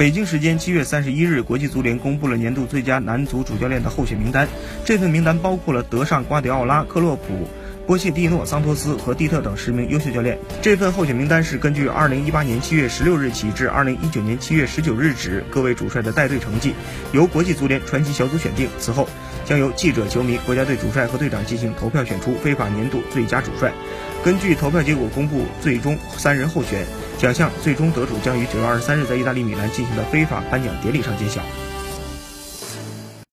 北京时间7月31日，国际足联公布了年度最佳男足主教练的候选名单。这份名单包括了德尚、瓜迪奥拉、克洛普、波切蒂诺、桑托斯和蒂特等10名优秀教练。这份候选名单是根据2018年7月16日起至2019年7月19日止各位主帅的带队成绩，由国际足联传奇小组选定。此后，将由记者、球迷、国家队主帅和队长进行投票，选出非法年度最佳主帅。根据投票结果公布最终3人候选奖项，最终得主将于9月23日在意大利米兰进行的非法颁奖典礼上揭晓。